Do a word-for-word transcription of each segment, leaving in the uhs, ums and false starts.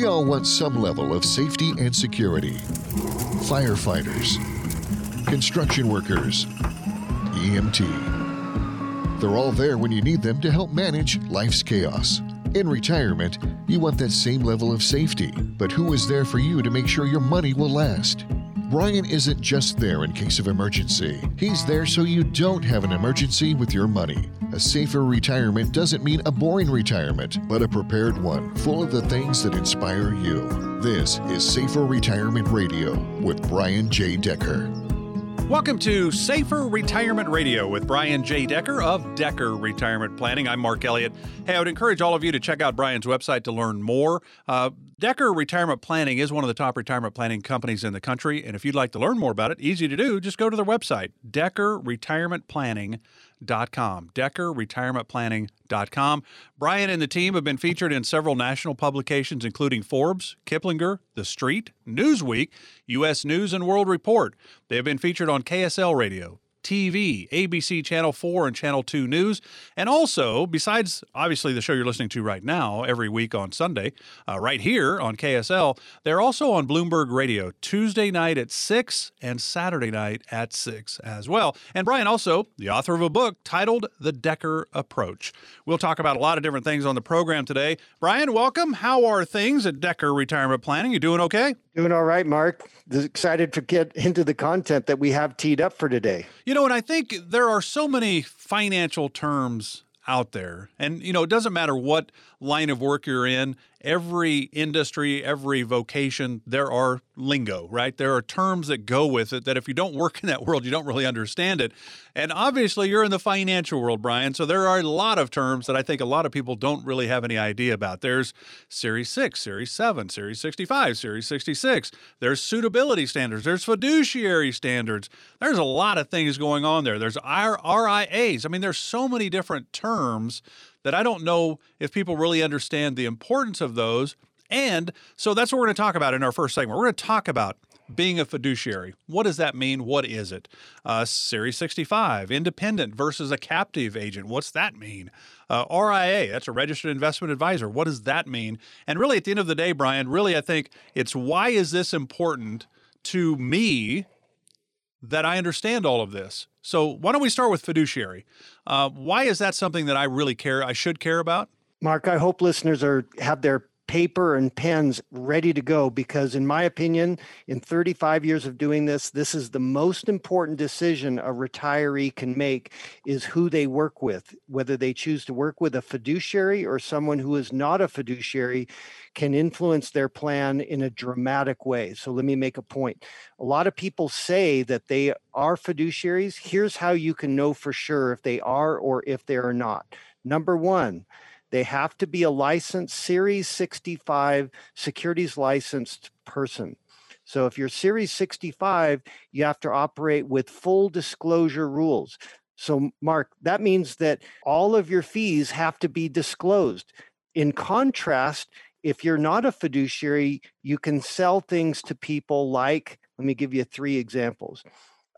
We all want some level of safety and security. Firefighters, construction workers, E M T. They're all there when you need them to help manage life's chaos. In retirement, you want that same level of safety, but who is there for you to make sure your money will last? Brian isn't just there in case of emergency. He's there so you don't have an emergency with your money. A safer retirement doesn't mean a boring retirement, but a prepared one, full of the things that inspire you. This is Safer Retirement Radio with Brian J. Decker. Welcome to Safer Retirement Radio with Brian J. Decker of Decker Retirement Planning. I'm Mark Elliott. Hey, I would encourage all of you to check out Brian's website to learn more. Uh, Decker Retirement Planning is one of the top retirement planning companies in the country. And if you'd like to learn more about it, easy to do, just go to their website, decker retirement planning dot com, decker retirement planning dot com. Brian and the team have been featured in several national publications, including Forbes, Kiplinger, The Street, Newsweek, U S News and World Report. They have been featured on K S L Radio, T V, A B C Channel four and Channel two News, and also, besides obviously the show you're listening to right now every week on Sunday, uh, right here on K S L, they're also on Bloomberg Radio Tuesday night at six and Saturday night at six as well. And Brian also, the author of a book titled The Decker Approach. We'll talk about a lot of different things on the program today. Brian, welcome. How are things at Decker Retirement Planning? You doing okay? Doing all right, Mark. Excited to get into the content that we have teed up for today. You know, and I think there are so many financial terms out there. And, you know, it doesn't matter what line of work you're in, every industry, every vocation, there are lingo, right? There are terms that go with it that if you don't work in that world, you don't really understand it. And obviously you're in the financial world, Brian. So there are a lot of terms that I think a lot of people don't really have any idea about. There's Series six, Series seven, Series sixty-five, Series sixty-six. There's suitability standards. There's fiduciary standards. There's a lot of things going on there. There's R I As. I mean, there's so many different terms that I don't know if people really understand the importance of those. And so that's what we're going to talk about in our first segment. We're going to talk about being a fiduciary. What does that mean? What is it? Uh, Series sixty-five, independent versus a captive agent. What's that mean? Uh, R I A, that's a registered investment advisor. What does that mean? And really at the end of the day, Brian, really I think it's why is this important to me that I understand all of this? So why don't we start with fiduciary? Uh, why is that something that I really care, I should care about? Mark, I hope listeners are have their paper and pens ready to go because in my opinion, in thirty-five years of doing this, this is the most important decision a retiree can make is who they work with. Whether they choose to work with a fiduciary or someone who is not a fiduciary can influence their plan in a dramatic way. So let me make a point. A lot of people say that they are fiduciaries. Here's how you can know for sure if they are or if they are not. Number one, they have to be a licensed Series sixty-five securities licensed person. So if you're Series sixty-five, you have to operate with full disclosure rules. So Mark, that means that all of your fees have to be disclosed. In contrast, if you're not a fiduciary, you can sell things to people like, let me give you three examples,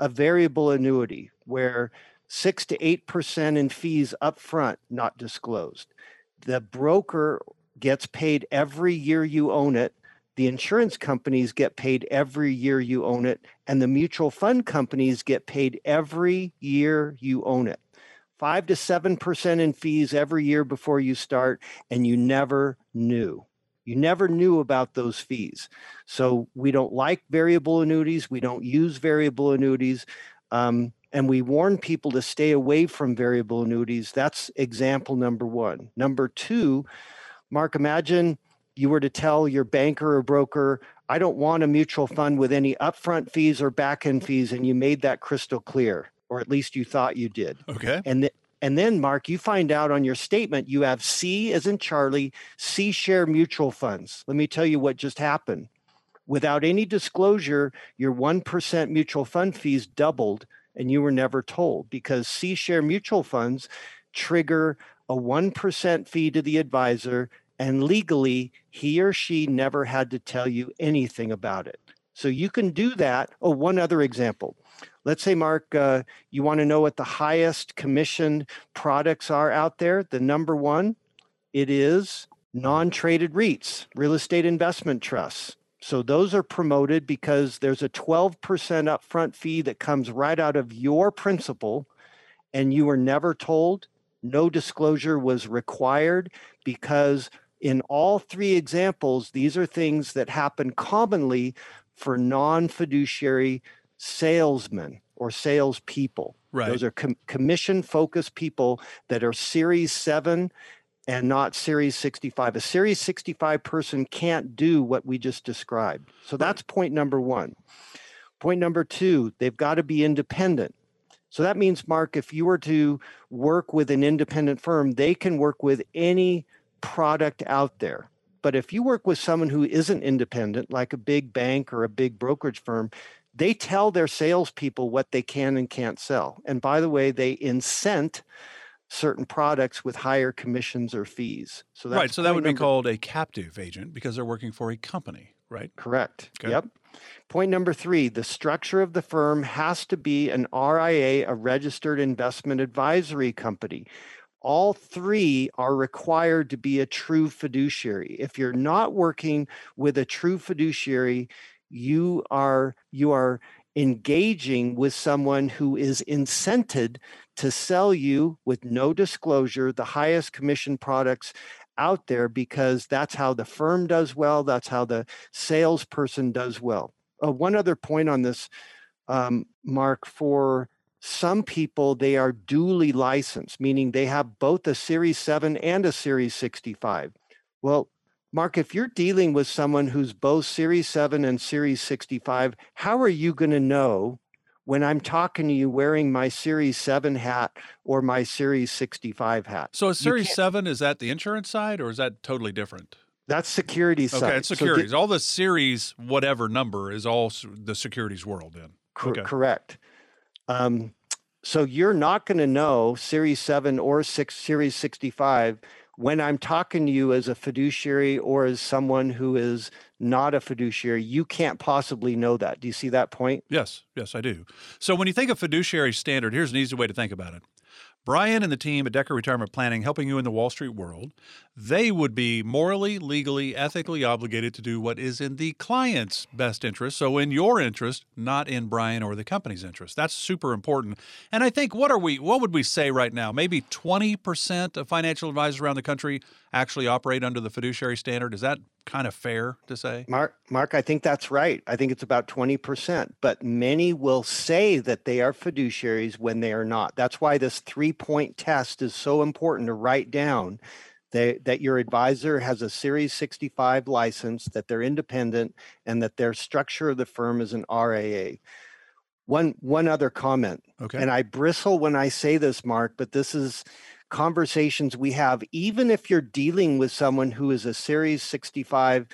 a variable annuity where six to eight percent in fees upfront, not disclosed. The broker gets paid every year you own it. The insurance companies get paid every year you own it. And the mutual fund companies get paid every year you own it. five to seven percent in fees every year before you start, and you never knew. You never knew about those fees. So we don't like variable annuities. We don't use variable annuities. Um, And we warn people to stay away from variable annuities. That's example number one. Number two, Mark, imagine you were to tell your banker or broker, I don't want a mutual fund with any upfront fees or back-end fees, and you made that crystal clear, or at least you thought you did. Okay. And th- and then, Mark, you find out on your statement you have C as in Charlie, C-share mutual funds. Let me tell you what just happened. Without any disclosure, your one percent mutual fund fees doubled, and you were never told because C-share mutual funds trigger a one percent fee to the advisor, and legally, he or she never had to tell you anything about it. So you can do that. Oh, one other example. Let's say, Mark, uh, you want to know what the highest commissioned products are out there. The number one, it is non-traded REITs, real estate investment trusts. So those are promoted because there's a twelve percent upfront fee that comes right out of your principal, and you were never told. No disclosure was required, because in all three examples, these are things that happen commonly for non-fiduciary salesmen or salespeople. Right. Those are com- commission-focused people that are Series seven and not Series sixty-five. A Series sixty-five person can't do what we just described. So that's point number one. Point number two, they've got to be independent. So that means, Mark, if you were to work with an independent firm, they can work with any product out there. But if you work with someone who isn't independent, like a big bank or a big brokerage firm, they tell their salespeople what they can and can't sell. And by the way, they incent certain products with higher commissions or fees. So that's right. So that would number- be called a captive agent, because they're working for a company, right? Correct. Okay. Yep. Point number three, the structure of the firm has to be an R I A, a registered investment advisory company. All three are required to be a true fiduciary. If you're not working with a true fiduciary, you are you are engaging with someone who is incented to sell you, with no disclosure, the highest commission products out there, because that's how the firm does well. That's how the salesperson does well. Uh, one other point on this, um, Mark, for some people, they are duly licensed, meaning they have both a Series seven and a Series sixty-five. Well, Mark, if you're dealing with someone who's both Series seven and Series sixty-five, how are you going to know when I'm talking to you wearing my Series seven hat or my Series sixty-five hat? So a Series seven, is that the insurance side, or is that totally different? That's securities side. Okay, it's securities. So the, all the Series whatever number is all the securities world then. Cor- okay. Correct. Um, so you're not going to know Series seven or six, Series sixty-five when I'm talking to you as a fiduciary or as someone who is not a fiduciary. You can't possibly know that. Do you see that point? Yes. Yes, I do. So when you think of fiduciary standard, here's an easy way to think about it. Brian and the team at Decker Retirement Planning, helping you in the Wall Street world, they would be morally, legally, ethically obligated to do what is in the client's best interest. So in your interest, not in Brian or the company's interest. That's super important. And I think, what are we, what would we say right now? Maybe twenty percent of financial advisors around the country actually operate under the fiduciary standard. Is that kind of fair to say? Mark, Mark, I think that's right. I think it's about twenty percent, but many will say that they are fiduciaries when they are not. That's why this three-point test is so important to write down, that, that your advisor has a Series sixty-five license, that they're independent, and that their structure of the firm is an R I A. One, one other comment, okay, and I bristle when I say this, Mark, but this is conversations we have, even if you're dealing with someone who is a Series sixty-five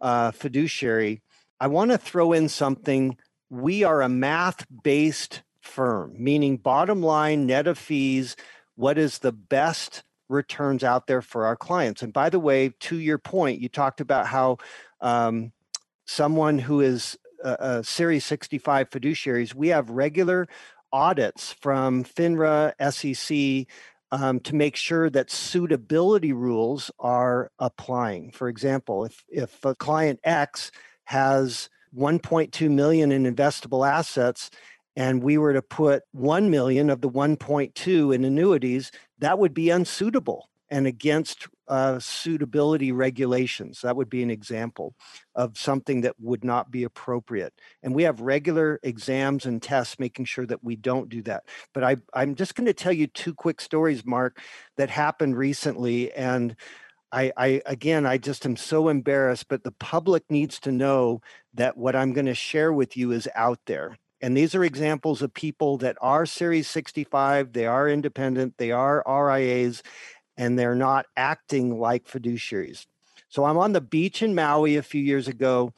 uh, fiduciary. I want to throw in something. We are a math-based firm, meaning bottom line, net of fees, what is the best returns out there for our clients. And by the way, to your point, you talked about how um, someone who is a, a Series sixty-five fiduciaries, we have regular audits from FINRA, S E C, Um, to make sure that suitability rules are applying. For example, if if a client X has one point two million in investable assets, and we were to put one million of the one point two in annuities, that would be unsuitable and against uh, suitability regulations. That would be an example of something that would not be appropriate. And we have regular exams and tests making sure that we don't do that. But I, I'm just going to tell you two quick stories, Mark, that happened recently. And I, I, again, I just am so embarrassed, but the public needs to know that what I'm going to share with you is out there. And these are examples of people that are Series sixty-five, they are independent, they are R I As, and they're not acting like fiduciaries. So I'm on the beach in Maui a few years ago,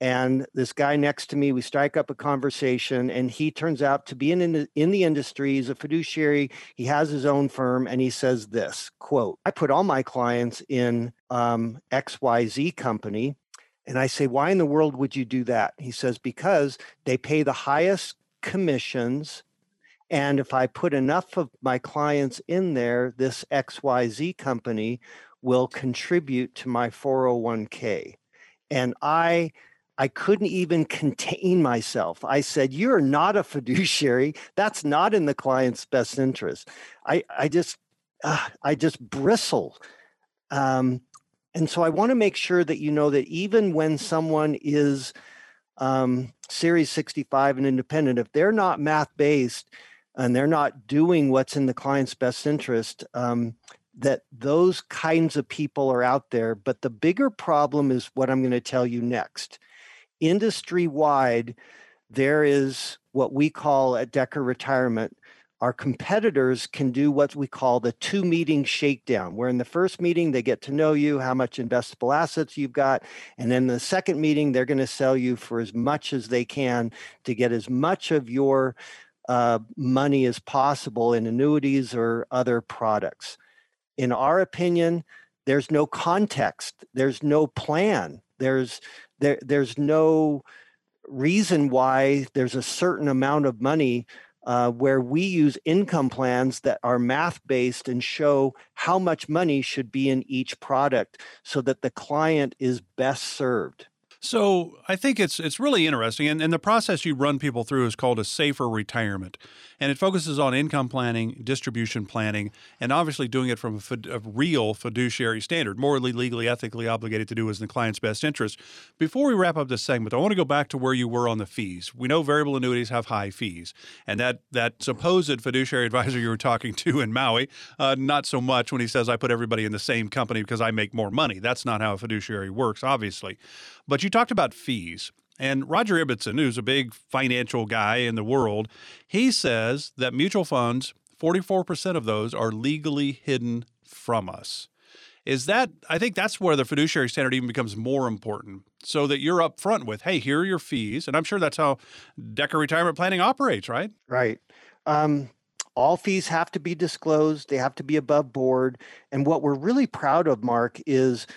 and this guy next to me, we strike up a conversation, and he turns out to be in, in, in the industry. He's a fiduciary. He has his own firm, and he says this, quote, "I put all my clients in um, X Y Z company." And I say, "Why in the world would you do that?" He says, "Because they pay the highest commissions. And if I put enough of my clients in there, this X Y Z company will contribute to my four oh one k. And I I couldn't even contain myself. I said, you're not a fiduciary. That's not in the client's best interest. I, I just uh, I just bristle. Um, and so I want to make sure that you know that even when someone is um, Series sixty-five and independent, if they're not math-based and they're not doing what's in the client's best interest, um, that those kinds of people are out there. But the bigger problem is what I'm going to tell you next. Industry-wide, there is what we call at Decker Retirement, our competitors can do what we call the two-meeting shakedown, where in the first meeting, they get to know you, how much investable assets you've got, and then the second meeting, they're going to sell you for as much as they can to get as much of your uh, money as possible in annuities or other products. In our opinion, there's no context. There's no plan. There's There, there's no reason why there's a certain amount of money uh, where we use income plans that are math-based and show how much money should be in each product so that the client is best served. So I think it's it's really interesting. And, and the process you run people through is called a safer retirement. And it focuses on income planning, distribution planning, and obviously doing it from a, fid, a real fiduciary standard, morally, legally, ethically obligated to do as in the client's best interest. Before we wrap up this segment, I want to go back to where you were on the fees. We know variable annuities have high fees. And that, that supposed fiduciary advisor you were talking to in Maui, uh, not so much when he says, I put everybody in the same company because I make more money. That's not how a fiduciary works, obviously. But you You talked about fees, and Roger Ibbotson, who's a big financial guy in the world, he says that mutual funds, forty-four percent of those are legally hidden from us. Is that, I think that's where the fiduciary standard even becomes more important, so that you're upfront with, hey, here are your fees, and I'm sure that's how Decker Retirement Planning operates, right? Right. Um, all fees have to be disclosed. They have to be above board, and what we're really proud of, Mark, is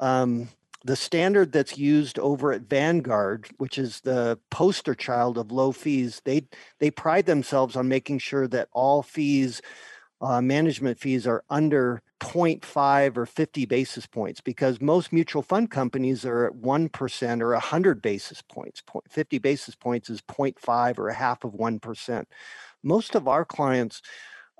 um, the standard that's used over at Vanguard, which is the poster child of low fees. They they pride themselves on making sure that all fees, uh, management fees, are under zero point five or fifty basis points, because most mutual fund companies are at one percent or one hundred basis points. fifty basis points is zero point five or a half of one percent. Most of our clients,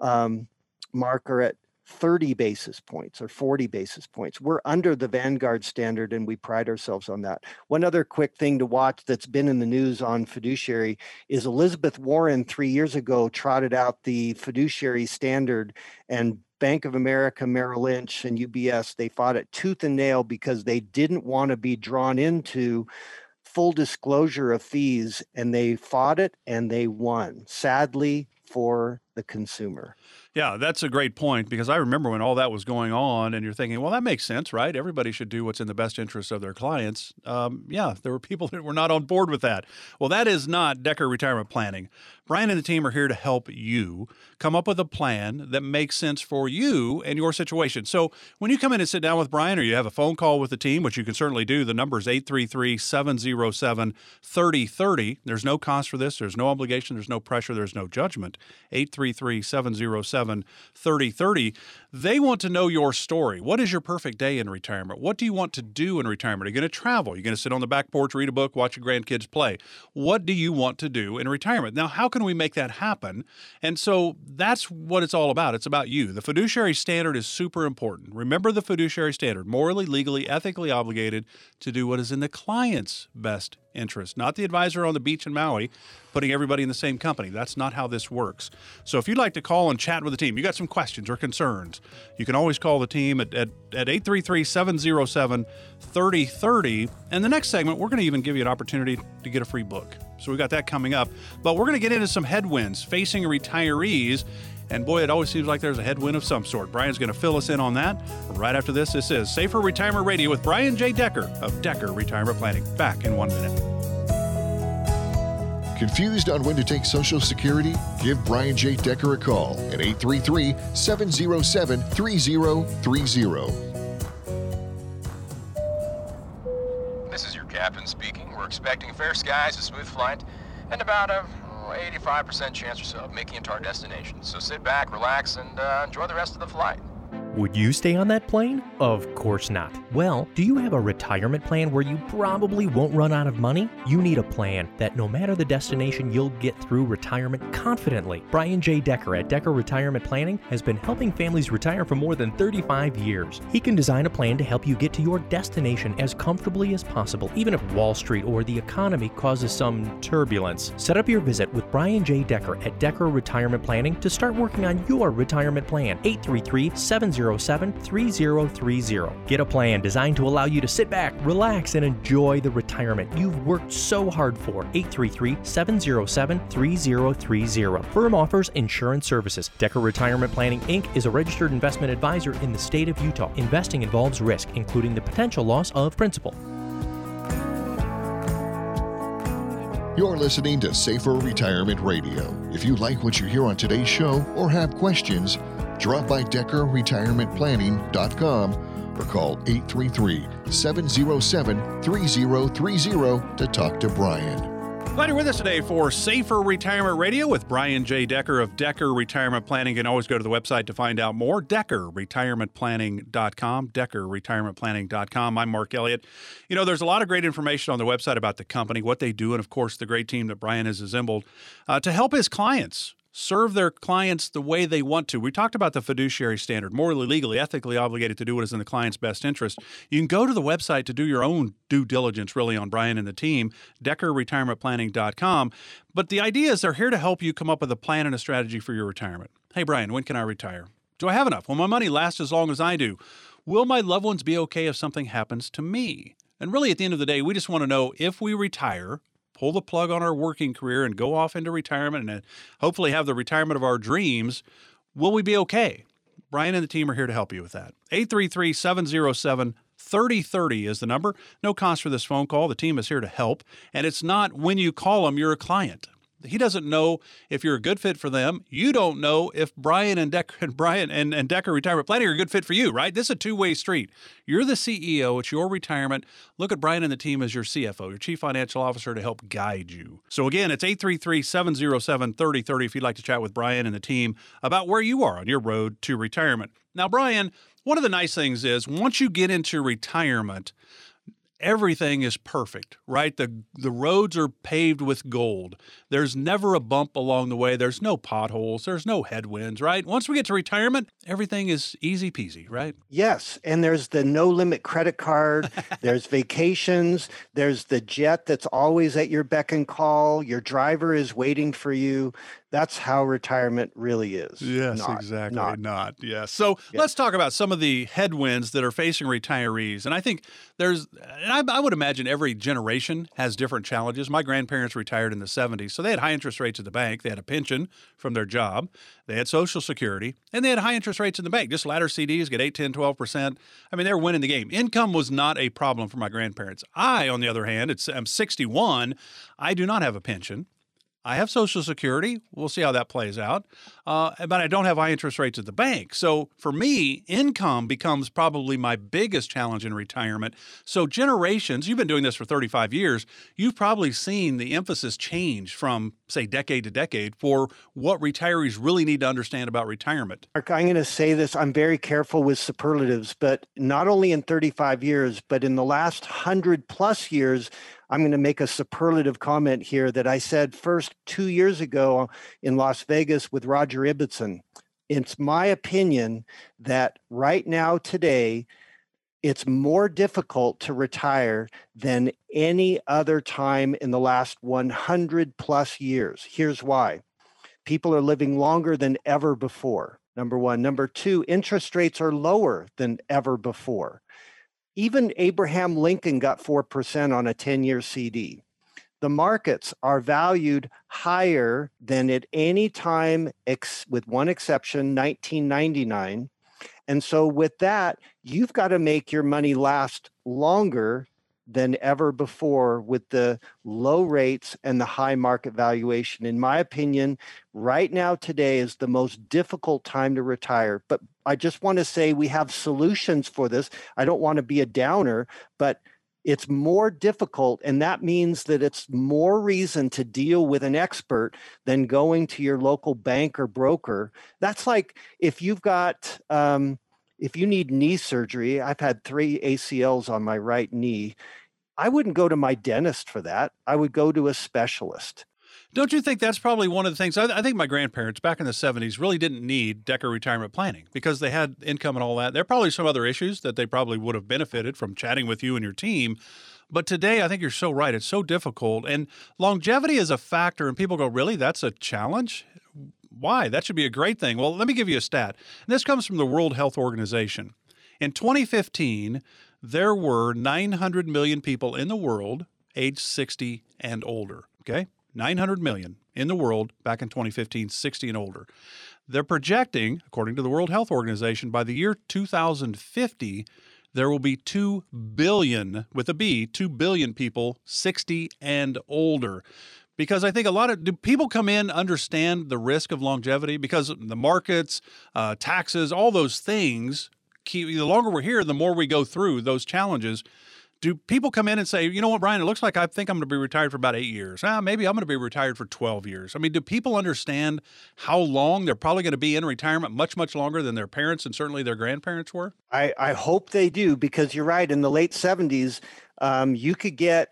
um, Mark, are at thirty basis points or forty basis points. We're under the Vanguard standard, and we pride ourselves on that. One other quick thing to watch that's been in the news on fiduciary is Elizabeth Warren three years ago trotted out the fiduciary standard, and Bank of America, Merrill Lynch, and U B S, they fought it tooth and nail because they didn't want to be drawn into full disclosure of fees, and they fought it and they won, sadly, for the consumer. Yeah, that's a great point, because I remember when all that was going on and you're thinking, well, that makes sense, right? Everybody should do what's in the best interest of their clients. Um, yeah, there were people that were not on board with that. Well, that is not Decker Retirement Planning. Brian and the team are here to help you come up with a plan that makes sense for you and your situation. So when you come in and sit down with Brian, or you have a phone call with the team, which you can certainly do, the number is eight three three, seven oh seven, three oh three oh. There's no cost for this. There's no obligation. There's no pressure. There's no judgment. eight three three, seven oh seven, three oh three oh. They want to know your story. What is your perfect day in retirement? What do you want to do in retirement? Are you going to travel? Are you going to sit on the back porch, read a book, watch your grandkids play? What do you want to do in retirement? Now, how can we make that happen? And so that's what it's all about. It's about you. The fiduciary standard is super important. Remember the fiduciary standard, morally, legally, ethically obligated to do what is in the client's best interest, not the advisor on the beach in Maui putting everybody in the same company. That's not how this works. So if you'd like to call and chat with the team, you got some questions or concerns, you can always call the team at, at, at eight three three, seven oh seven, three oh three oh. And the next segment, we're going to even give you an opportunity to get a free book. So we've got that coming up. But we're going to get into some headwinds facing retirees. And boy, it always seems like there's a headwind of some sort. Brian's going to fill us in on that right after this. This is Safer Retirement Radio with Brian J. Decker of Decker Retirement Planning. Back in one minute. Confused on when to take Social Security? Give Brian J. Decker a call at eight three three, seven oh seven, three oh three oh. This is your captain speaking. We're expecting fair skies, a smooth flight, and about a eighty-five percent chance or so of making it to our destination. So sit back, relax, and uh, enjoy the rest of the flight. Would you stay on that plane? Of course not. Well, do you have a retirement plan where you probably won't run out of money? You need a plan that no matter the destination, you'll get through retirement confidently. Brian J. Decker at Decker Retirement Planning has been helping families retire for more than thirty-five years. He can design a plan to help you get to your destination as comfortably as possible, even if Wall Street or the economy causes some turbulence. Set up your visit with Brian J. Decker at Decker Retirement Planning to start working on your retirement plan. eight three three, seven zero seven, three zero three zero. Get a plan designed to allow you to sit back, relax, and enjoy the retirement you've worked so hard for. eight three three, seven zero seven, three zero three zero. Firm offers insurance services. Decker Retirement Planning, Incorporated is a registered investment advisor in the state of Utah. Investing involves risk, including the potential loss of principal. You're listening to Safer Retirement Radio. If you like what you hear on today's show or have questions, drop by Decker Retirement Planning dot com or call eight three three, seven zero seven, three zero three zero to talk to Brian. Glad you're with us today for Safer Retirement Radio with Brian J. Decker of Decker Retirement Planning. You can always go to the website to find out more, Decker Retirement Planning dot com, Decker Retirement Planning dot com. I'm Mark Elliott. You know, there's a lot of great information on the website about the company, what they do, and, of course, the great team that Brian has assembled uh, to help his clients serve their clients the way they want to. We talked about the fiduciary standard, morally, legally, ethically obligated to do what is in the client's best interest. You can go to the website to do your own due diligence, really, on Brian and the team, Decker Retirement Planning dot com. But the idea is they're here to help you come up with a plan and a strategy for your retirement. Hey, Brian, when can I retire? Do I have enough? Will my money last as long as I do? Will my loved ones be okay if something happens to me? And really, at the end of the day, we just want to know if we retire, pull the plug on our working career and go off into retirement and hopefully have the retirement of our dreams, will we be okay? Brian and the team are here to help you with that. eight three three, seven zero seven, three zero three zero is the number. No cost for this phone call. The team is here to help. And it's not when you call him, you're a client. He doesn't know if you're a good fit for them. You don't know if Brian and Decker and Brian and, and Decker Retirement Planning are a good fit for you, right? This is a two-way street. You're the C E O. It's your retirement. Look at Brian and the team as your C F O, your Chief Financial Officer, to help guide you. So, again, it's eight three three, seven zero seven, three zero three zero if you'd like to chat with Brian and the team about where you are on your road to retirement. Now, Brian, one of the nice things is once you get into retirement, everything is perfect, right? The the roads are paved with gold. There's never a bump along the way. There's no potholes. There's no headwinds, right? Once we get to retirement, everything is easy peasy, right? Yes. And there's the no limit credit card. There's vacations. There's the jet that's always at your beck and call. Your driver is waiting for you. That's how retirement really is. Yes, not, exactly. Not. not. Yes. So yes. Let's talk about some of the headwinds that are facing retirees. And I think there's, and I, I would imagine every generation has different challenges. My grandparents retired in the seventies, so they had high interest rates at the bank. They had a pension from their job. They had Social Security, and they had high interest rates in the bank. Just ladder C Ds, get eight, ten, twelve percent. I mean, they were winning the game. Income was not a problem for my grandparents. I, on the other hand, it's, I'm sixty-one. I do not have a pension. I have Social Security. We'll see how that plays out. Uh, but I don't have high interest rates at the bank. So for me, income becomes probably my biggest challenge in retirement. So generations, you've been doing this for thirty-five years. You've probably seen the emphasis change from, say, decade to decade for what retirees really need to understand about retirement. Mark, I'm going to say this. I'm very careful with superlatives, but not only in thirty-five years, but in the last one hundred plus years, I'm going to make a superlative comment here that I said first two years ago in Las Vegas with Roger Ibbotson. It's my opinion that right now, today, it's more difficult to retire than any other time in the last one hundred plus years. Here's why. People are living longer than ever before, number one. Number two, interest rates are lower than ever before. Even Abraham Lincoln got four percent on a ten-year C D. The markets are valued higher than at any time, ex- with one exception, nineteen ninety-nine. And so with that, you've got to make your money last longer than ever before with the low rates and the high market valuation. In my opinion, right now today is the most difficult time to retire. But I just want to say we have solutions for this. I don't want to be a downer, but it's more difficult. And that means that it's more reason to deal with an expert than going to your local bank or broker. That's like if you've got... Um, if you need knee surgery, I've had three A C Ls on my right knee. I wouldn't go to my dentist for that. I would go to a specialist. Don't you think that's probably one of the things? I, th- I think my grandparents back in the seventies really didn't need Decker Retirement Planning because they had income and all that. There are probably some other issues that they probably would have benefited from chatting with you and your team. But today, I think you're so right. It's so difficult. And longevity is a factor. And people go, really? That's a challenge? Why? That should be a great thing. Well, let me give you a stat. And this comes from the World Health Organization. In twenty fifteen, there were nine hundred million people in the world age sixty and older. Okay? nine hundred million in the world back in twenty fifteen, sixty and older. They're projecting, according to the World Health Organization, by the year two thousand fifty, there will be two billion, with a B, two billion people sixty and older. Because I think a lot of do people come in, understand the risk of longevity because the markets, uh, taxes, all those things, keep, the longer we're here, the more we go through those challenges. Do people come in and say, you know what, Brian, it looks like I think I'm going to be retired for about eight years. Ah, maybe I'm going to be retired for twelve years. I mean, do people understand how long they're probably going to be in retirement, much, much longer than their parents and certainly their grandparents were? I, I hope they do, because you're right. In the late seventies, um, you could get,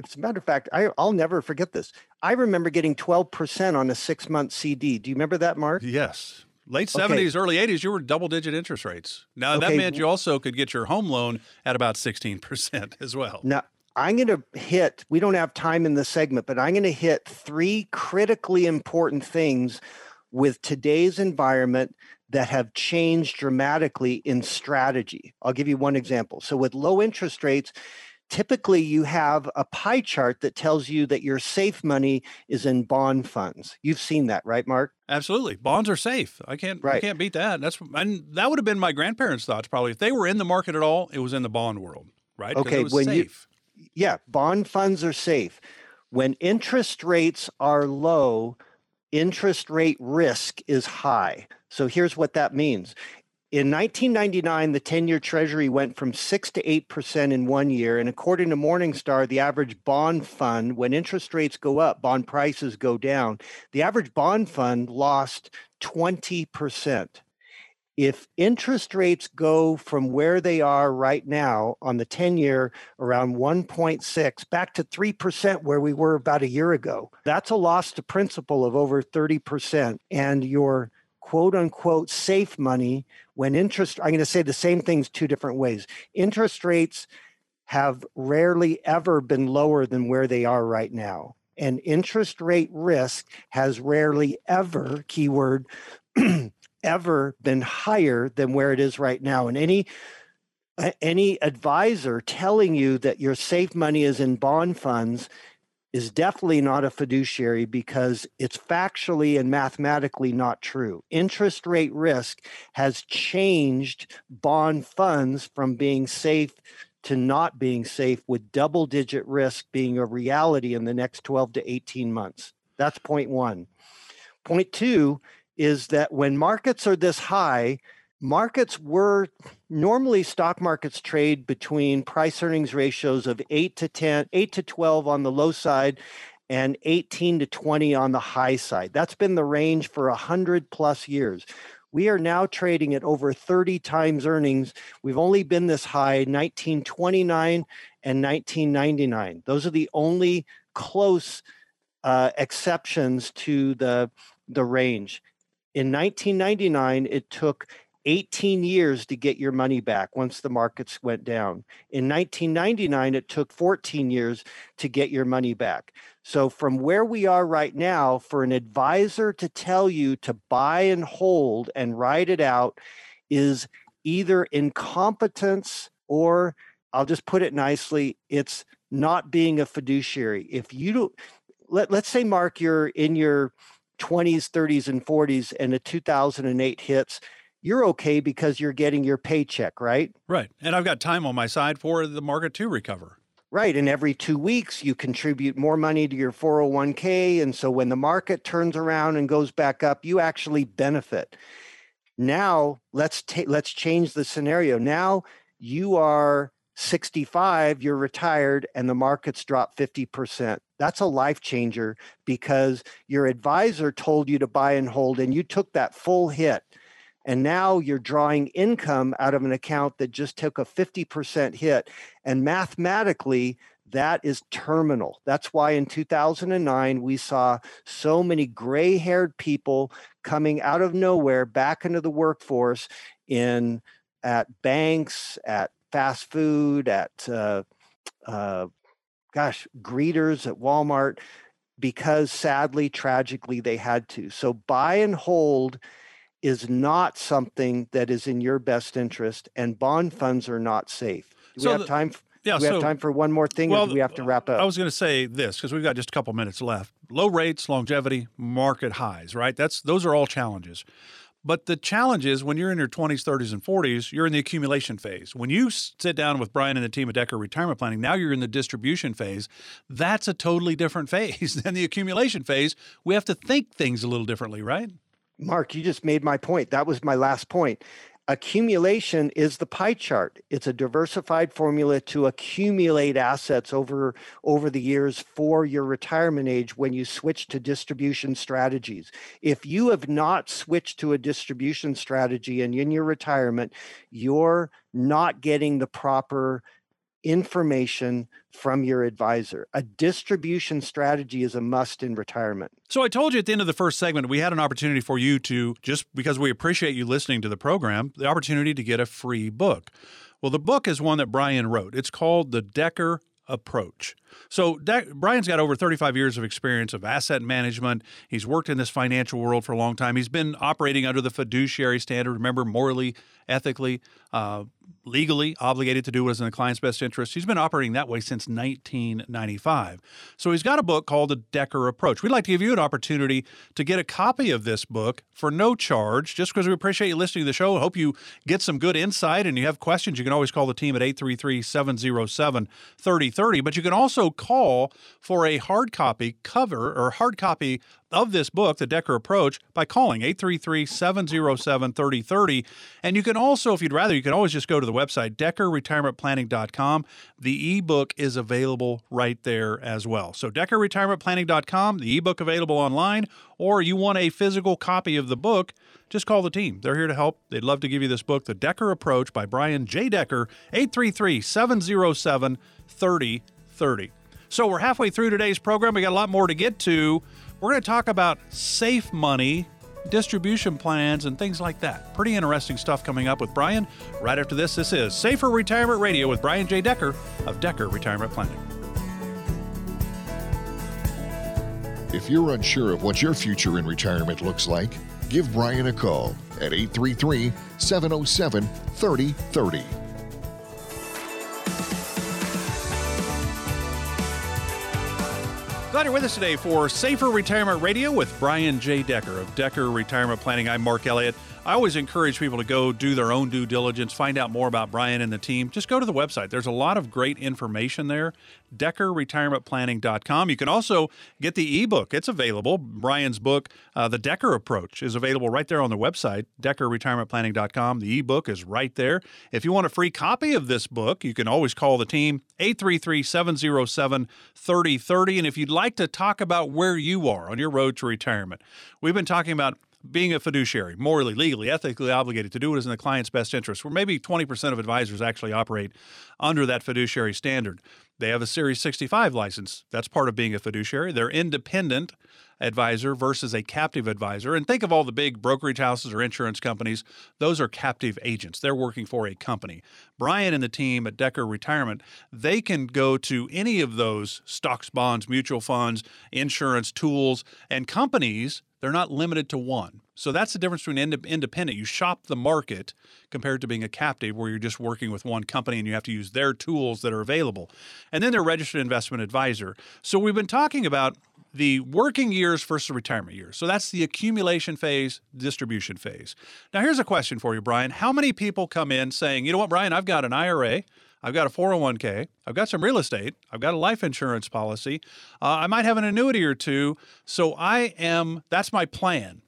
as a matter of fact, I, I'll never forget this. I remember getting twelve percent on a six-month C D. Do you remember that, Mark? Yes. Late okay. seventies, early eighties, you were double-digit interest rates. Now, okay. that meant you also could get your home loan at about sixteen percent as well. Now, I'm going to hit, we don't have time in this segment, but I'm going to hit three critically important things with today's environment that have changed dramatically in strategy. I'll give you one example. So with low interest rates, typically you have a pie chart that tells you that your safe money is in bond funds. You've seen that, right, Mark? Absolutely. Bonds are safe. I can't right. I can't beat that. That's and that would have been my grandparents' thoughts probably. If they were in the market at all, it was in the bond world, right? Okay, it was when safe. You, yeah, bond funds are safe. When interest rates are low, interest rate risk is high. So here's what that means. In nineteen ninety-nine, the ten-year Treasury went from six to eight percent in one year. And according to Morningstar, the average bond fund, when interest rates go up, bond prices go down. The average bond fund lost twenty percent. If interest rates go from where they are right now on the ten-year around one point six back to three percent where we were about a year ago, that's a loss to principal of over thirty percent. And your quote unquote safe money, when interest, I'm going to say the same things two different ways. Interest rates have rarely ever been lower than where they are right now. And interest rate risk has rarely ever, keyword, ever been higher than where it is right now. And any any advisor telling you that your safe money is in bond funds is definitely not a fiduciary, because it's factually and mathematically not true. Interest rate risk has changed bond funds from being safe to not being safe, with double-digit risk being a reality in the next twelve to eighteen months. That's point one. Point two is that when markets are this high, markets were normally stock markets trade between price earnings ratios of eight to ten, eight to twelve on the low side and eighteen to twenty on the high side. That's been the range for one hundred plus years. We are now trading at over thirty times earnings. We've only been this high nineteen twenty-nine and nineteen ninety-nine. Those are the only close uh, exceptions to the, the range. In nineteen ninety-nine, it took eighteen years to get your money back once the markets went down. In nineteen ninety-nine, it took fourteen years to get your money back. So from where we are right now, for an advisor to tell you to buy and hold and ride it out is either incompetence or, I'll just put it nicely, it's not being a fiduciary. If you do, let, let's say, Mark, you're in your twenties, thirties, and forties and the two thousand eight hits, you're okay because you're getting your paycheck, right? Right. And I've got time on my side for the market to recover. Right. And every two weeks, you contribute more money to your four oh one k. And so when the market turns around and goes back up, you actually benefit. Now, let's ta- let's change the scenario. Now, you are sixty-five, you're retired, and the market's dropped fifty percent. That's a life changer, because your advisor told you to buy and hold, and you took that full hit. And now you're drawing income out of an account that just took a fifty percent hit. And mathematically, that is terminal. That's why in two thousand nine, we saw so many gray-haired people coming out of nowhere back into the workforce in at banks, at fast food, at, uh, uh, gosh, greeters at Walmart, because sadly, tragically, they had to. So buy and hold is not something that is in your best interest, and bond funds are not safe. Do so we have the, time? For, yeah, do we so, have time for one more thing, well, or do we have to wrap up? I was going to say this, because we've got just a couple minutes left. Low rates, longevity, market highs, right? That's those are all challenges. But the challenge is when you're in your twenties, thirties, and forties, you're in the accumulation phase. When you sit down with Brian and the team at Decker Retirement Planning, now you're in the distribution phase. That's a totally different phase than the accumulation phase. We have to think things a little differently, right? Mark, you just made my point. That was my last point. Accumulation is the pie chart. It's a diversified formula to accumulate assets over, over the years for your retirement age when you switch to distribution strategies. If you have not switched to a distribution strategy and in your retirement, you're not getting the proper information from your advisor. A distribution strategy is a must in retirement. So I told you at the end of the first segment, we had an opportunity for you to, just because we appreciate you listening to the program, the opportunity to get a free book. Well, the book is one that Brian wrote. It's called The Decker Approach. So De- Brian's got over thirty-five years of experience of asset management. He's worked in this financial world for a long time. He's been operating under the fiduciary standard, remember, morally, ethically, uh, legally obligated to do what is in the client's best interest. He's been operating that way since nineteen ninety-five. So he's got a book called The Decker Approach. We'd like to give you an opportunity to get a copy of this book for no charge, just because we appreciate you listening to the show. I hope you get some good insight, and you have questions, you can always call the team at eight three three, seven oh seven, three oh three oh. But you can also call for a hard copy cover or hard copy of this book, The Decker Approach, by calling eight three three, seven oh seven, three oh three oh. And you can also, if you'd rather, you can always just go to the website, decker retirement planning dot com. The ebook is available right there as well. So decker retirement planning dot com, the ebook available online, or you want a physical copy of the book, just call the team. They're here to help. They'd love to give you this book, The Decker Approach by Brian J. Decker, eight three three, seven oh seven, three oh three oh. So we're halfway through today's program. We got a lot more to get to. We're going to talk about safe money, distribution plans, and things like that. Pretty interesting stuff coming up with Brian. Right after this, this is Safer Retirement Radio with Brian J. Decker of Decker Retirement Planning. If you're unsure of what your future in retirement looks like, give Brian a call at eight three three, seven oh seven, three oh three oh. Glad you're with us today for Safer Retirement Radio with Brian J. Decker of Decker Retirement Planning. I'm Mark Elliott. I always encourage people to go do their own due diligence, find out more about Brian and the team. Just go to the website. There's a lot of great information there, decker retirement planning dot com. You can also get the ebook. It's available. Brian's book, uh, The Decker Approach, is available right there on the website, decker retirement planning dot com. The ebook is right there. If you want a free copy of this book, you can always call the team, eight three three, seven oh seven, three oh three oh. And if you'd like like to talk about where you are on your road to retirement. We've been talking about being a fiduciary, morally, legally, ethically obligated to do what is in the client's best interest, where maybe twenty percent of advisors actually operate under that fiduciary standard. They have a Series sixty-five license. That's part of being a fiduciary. They're independent advisor versus a captive advisor. And think of all the big brokerage houses or insurance companies. Those are captive agents. They're working for a company. Brian and the team at Decker Retirement, they can go to any of those stocks, bonds, mutual funds, insurance, tools, and companies. They're not limited to one. So that's the difference between ind- independent. You shop the market compared to being a captive where you're just working with one company and you have to use their tools that are available. And then they're registered investment advisor. So we've been talking about the working years versus retirement years. So that's the accumulation phase, distribution phase. Now, here's a question for you, Brian. How many people come in saying, you know what, Brian, I've got an I R A, I've got a four oh one k, I've got some real estate, I've got a life insurance policy, uh, I might have an annuity or two, so I am, that's my plan.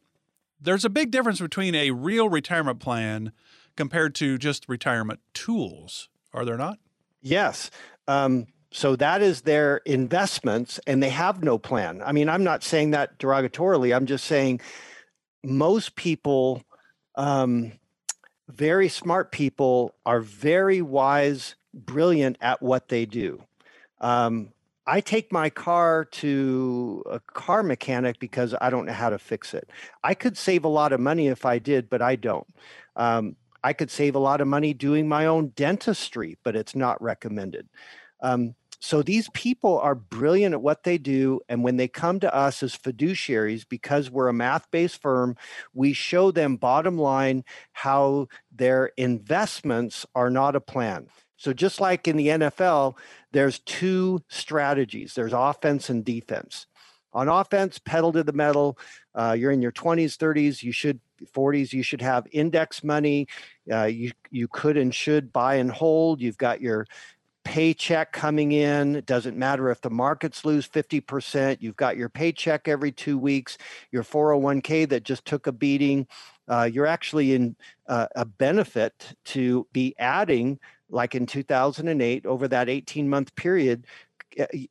There's a big difference between a real retirement plan compared to just retirement tools, are there not? Yes. Um So that is their investments, and they have no plan. I mean, I'm not saying that derogatorily. I'm just saying most people um, very smart people are very wise, brilliant at what they do. Um, I take my car to a car mechanic because I don't know how to fix it. I could save a lot of money if I did, but I don't. Um, I could save a lot of money doing my own dentistry, but it's not recommended. Um, so these people are brilliant at what they do. And when they come to us as fiduciaries, because we're a math-based firm, we show them bottom line how their investments are not a plan. So just like in the N F L, there's two strategies. There's offense and defense. On offense, pedal to the metal. Uh, you're in your twenties, thirties, you should, forties, you should have index money. Uh, you, you could and should buy and hold. You've got your paycheck coming in. It doesn't matter if the markets lose fifty percent. You've got your paycheck every two weeks, your four oh one k that just took a beating. Uh, you're actually in uh, a benefit to be adding, like in two thousand eight, over that eighteen-month period,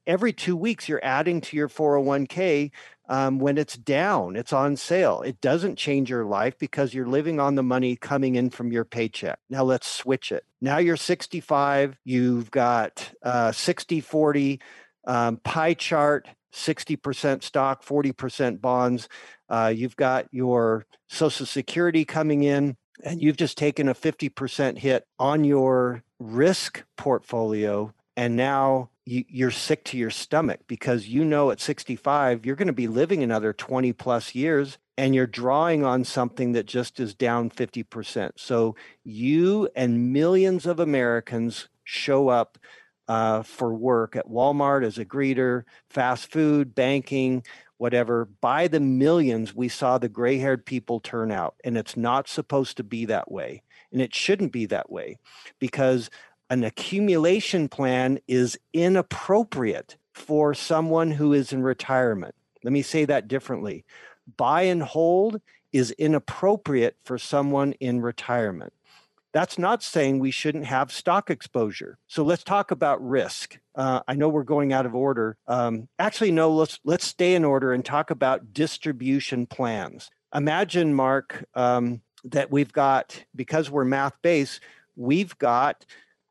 every two weeks you're adding to your four oh one k um, when it's down, it's on sale. It doesn't change your life because you're living on the money coming in from your paycheck. Now let's switch it. Now you're sixty-five, you've got uh, sixty forty um, pie chart, sixty percent stock, forty percent bonds. Uh, you've got your Social Security coming in, and you've just taken a fifty percent hit on your risk portfolio, and now you, you're sick to your stomach because you know at sixty-five, you're going to be living another twenty plus years, and you're drawing on something that just is down fifty percent. So you and millions of Americans show up uh, for work at Walmart as a greeter, fast food, banking, whatever. By the millions, we saw the gray-haired people turn out, and it's not supposed to be that way. And it shouldn't be that way because an accumulation plan is inappropriate for someone who is in retirement. Let me say that differently. Buy and hold is inappropriate for someone in retirement. That's not saying we shouldn't have stock exposure. So let's talk about risk. Uh, I know we're going out of order. Um, actually, no, let's let's stay in order and talk about distribution plans. Imagine, Mark, um, that we've got, because we're math-based, we've got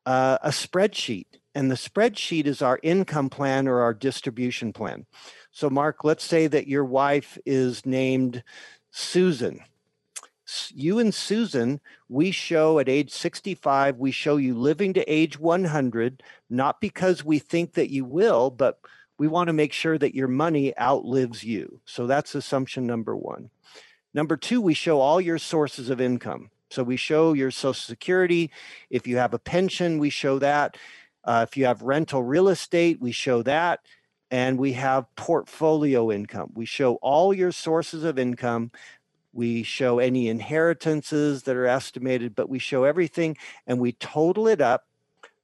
uh, a spreadsheet. And the spreadsheet is our income plan or our distribution plan. So, Mark, let's say that your wife is named Susan. You and Susan, we show at age sixty-five, we show you living to age one hundred, not because we think that you will, but we want to make sure that your money outlives you. So that's assumption number one. Number two, we show all your sources of income. So we show your Social Security. If you have a pension, we show that. Uh, if you have rental real estate, we show that. And we have portfolio income. We show all your sources of income. We show any inheritances that are estimated, but we show everything and we total it up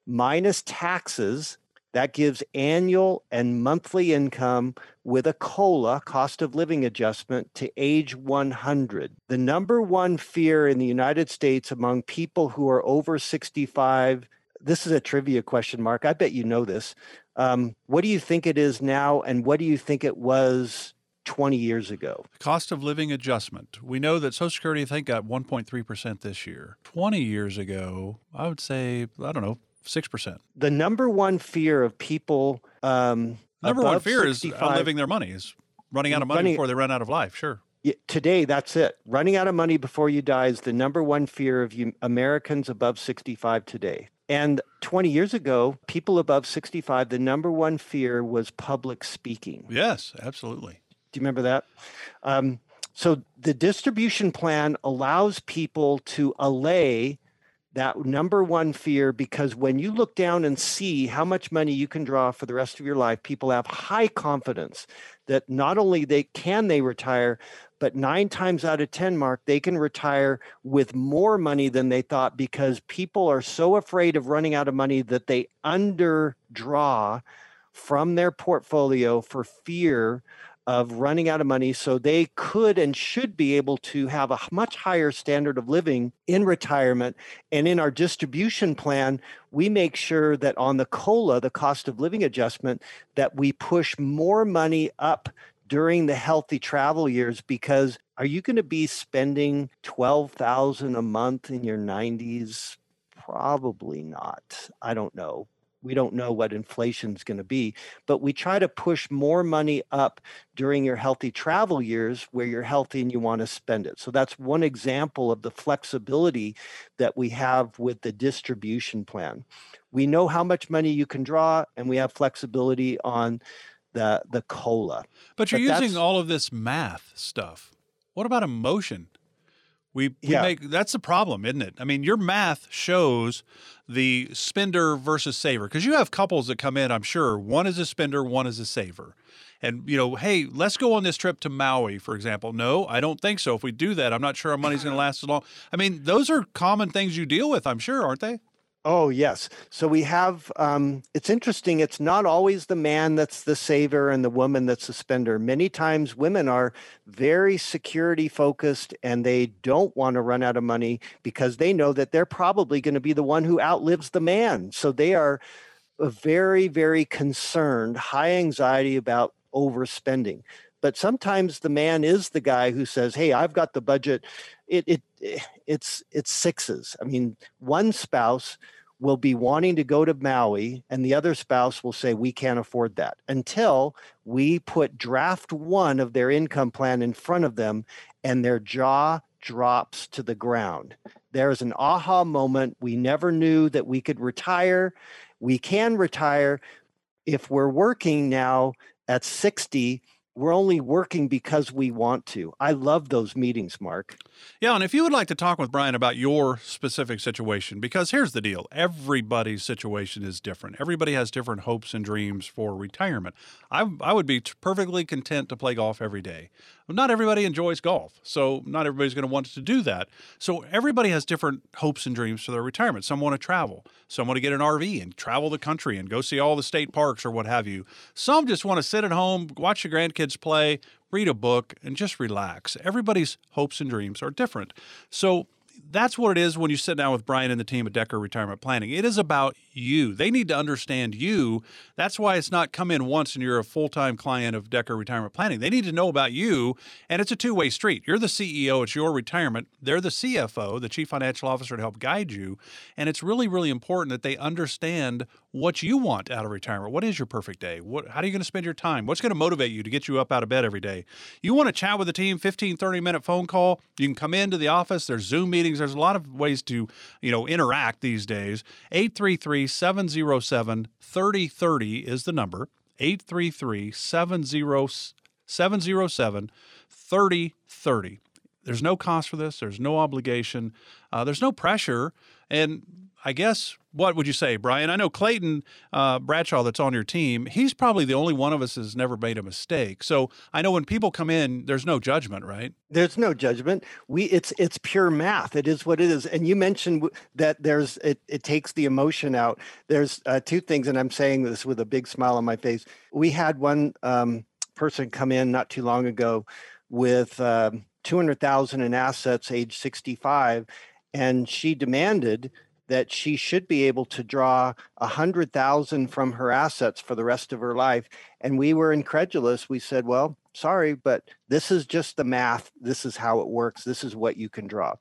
minus taxes. That gives annual and monthly income with a COLA, cost of living adjustment, to age one hundred. The number one fear in the United States among people who are over sixty-five, this is a trivia question, Mark. I bet you know this. Um, what do you think it is now and what do you think it was twenty years ago? Cost of living adjustment. We know that Social Security, I think, got one point three percent this year. twenty years ago, I would say, I don't know, six percent. The number one fear of people um, Number one fear is outliving their money, is running out of money running, before they run out of life, sure. Today, that's it. Running out of money before you die is the number one fear of you, Americans above sixty-five today. And twenty years ago, people above sixty-five, the number one fear was public speaking. Yes, absolutely. Do you remember that? Um, so the distribution plan allows people to allay that number one fear, because when you look down and see how much money you can draw for the rest of your life, people have high confidence that not only they can they retire, but nine times out of ten, Mark, they can retire with more money than they thought, because people are so afraid of running out of money that they underdraw from their portfolio for fear of running out of money. So they could and should be able to have a much higher standard of living in retirement. And in our distribution plan, we make sure that on the COLA, the cost of living adjustment, that we push more money up during the healthy travel years, because are you going to be spending twelve thousand dollars a month in your nineties? Probably not. I don't know. We don't know what inflation's going to be, but we try to push more money up during your healthy travel years where you're healthy and you want to spend it. So that's one example of the flexibility that we have with the distribution plan. We know how much money you can draw, and we have flexibility on the, the COLA. But you're but using all of this math stuff. What about emotion? We, we yeah. make, that's the problem, isn't it? I mean, your math shows the spender versus saver, because you have couples that come in, I'm sure. One is a spender, one is a saver. And, you know, hey, let's go on this trip to Maui, for example. No, I don't think so. If we do that, I'm not sure our money's going to last as long. I mean, those are common things you deal with, I'm sure, aren't they? Oh, yes. So we have, um, it's interesting. It's not always the man that's the saver and the woman that's the spender. Many times women are very security focused and they don't want to run out of money because they know that they're probably going to be the one who outlives the man. So they are very, very concerned, high anxiety about overspending. But sometimes the man is the guy who says, hey, I've got the budget. It, it it's it's sixes. I mean, one spouse will be wanting to go to Maui and the other spouse will say, we can't afford that, until we put draft one of their income plan in front of them and their jaw drops to the ground. There is an aha moment. We never knew that we could retire. We can retire. If we're working now at sixty, we're only working because we want to. I love those meetings, Mark. Yeah, and if you would like to talk with Brian about your specific situation, because here's the deal. Everybody's situation is different. Everybody has different hopes and dreams for retirement. I, I would be t- perfectly content to play golf every day. But not everybody enjoys golf, so not everybody's going to want to do that. So everybody has different hopes and dreams for their retirement. Some want to travel. Some want to get an R V and travel the country and go see all the state parks or what have you. Some just want to sit at home, watch your grandkids play, read a book, and just relax. Everybody's hopes and dreams are different. So that's what it is when you sit down with Brian and the team at Decker Retirement Planning. It is about you. They need to understand you. That's why it's not come in once and you're a full-time client of Decker Retirement Planning. They need to know about you, and it's a two-way street. You're the C E O. It's your retirement. They're the C F O, the Chief Financial Officer, to help guide you. And it's really, really important that they understand what you want out of retirement. What is your perfect day? What, how are you going to spend your time? What's going to motivate you to get you up out of bed every day? You want to chat with the team, fifteen, thirty-minute phone call. You can come into the office. There's Zoom meetings. There's a lot of ways to, you know, interact these days. eight three three, seven oh seven, three oh three oh is the number. eight three three, seven oh seven, three oh three oh. There's no cost for this. There's no obligation. Uh, there's no pressure. And I guess, what would you say, Brian? I know Clayton uh, Bradshaw that's on your team, he's probably the only one of us has never made a mistake. So I know when people come in, there's no judgment, right? There's no judgment. We it's it's pure math. It is what it is. And you mentioned that there's it, it takes the emotion out. There's uh, two things, and I'm saying this with a big smile on my face. We had one um, person come in not too long ago with um, two hundred thousand dollars in assets, age sixty-five, and she demanded that she should be able to draw one hundred thousand dollars from her assets for the rest of her life. And we were incredulous. We said, well, sorry, but this is just the math. This is how it works. This is what you can draw.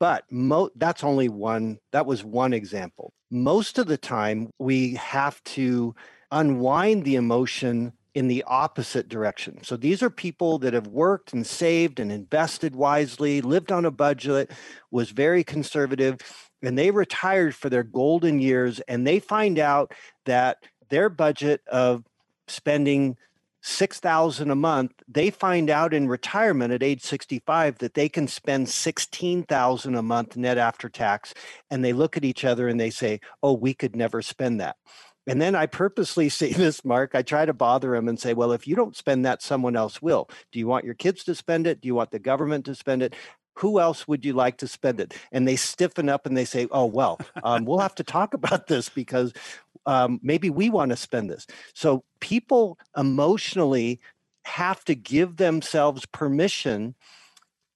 But mo- that's only one, that was one example. Most of the time, we have to unwind the emotion in the opposite direction. So these are people that have worked and saved and invested wisely, lived on a budget, was very conservative, and they retired for their golden years, and they find out that their budget of spending six thousand dollars a month, they find out in retirement at age sixty-five that they can spend sixteen thousand dollars a month net after tax, and they look at each other and they say, oh, we could never spend that. And then I purposely say this, Mark, I try to bother him and say, well, if you don't spend that, someone else will. Do you want your kids to spend it? Do you want the government to spend it? Who else would you like to spend it? And they stiffen up and they say, oh, well, um, we'll have to talk about this because um, maybe we want to spend this. So people emotionally have to give themselves permission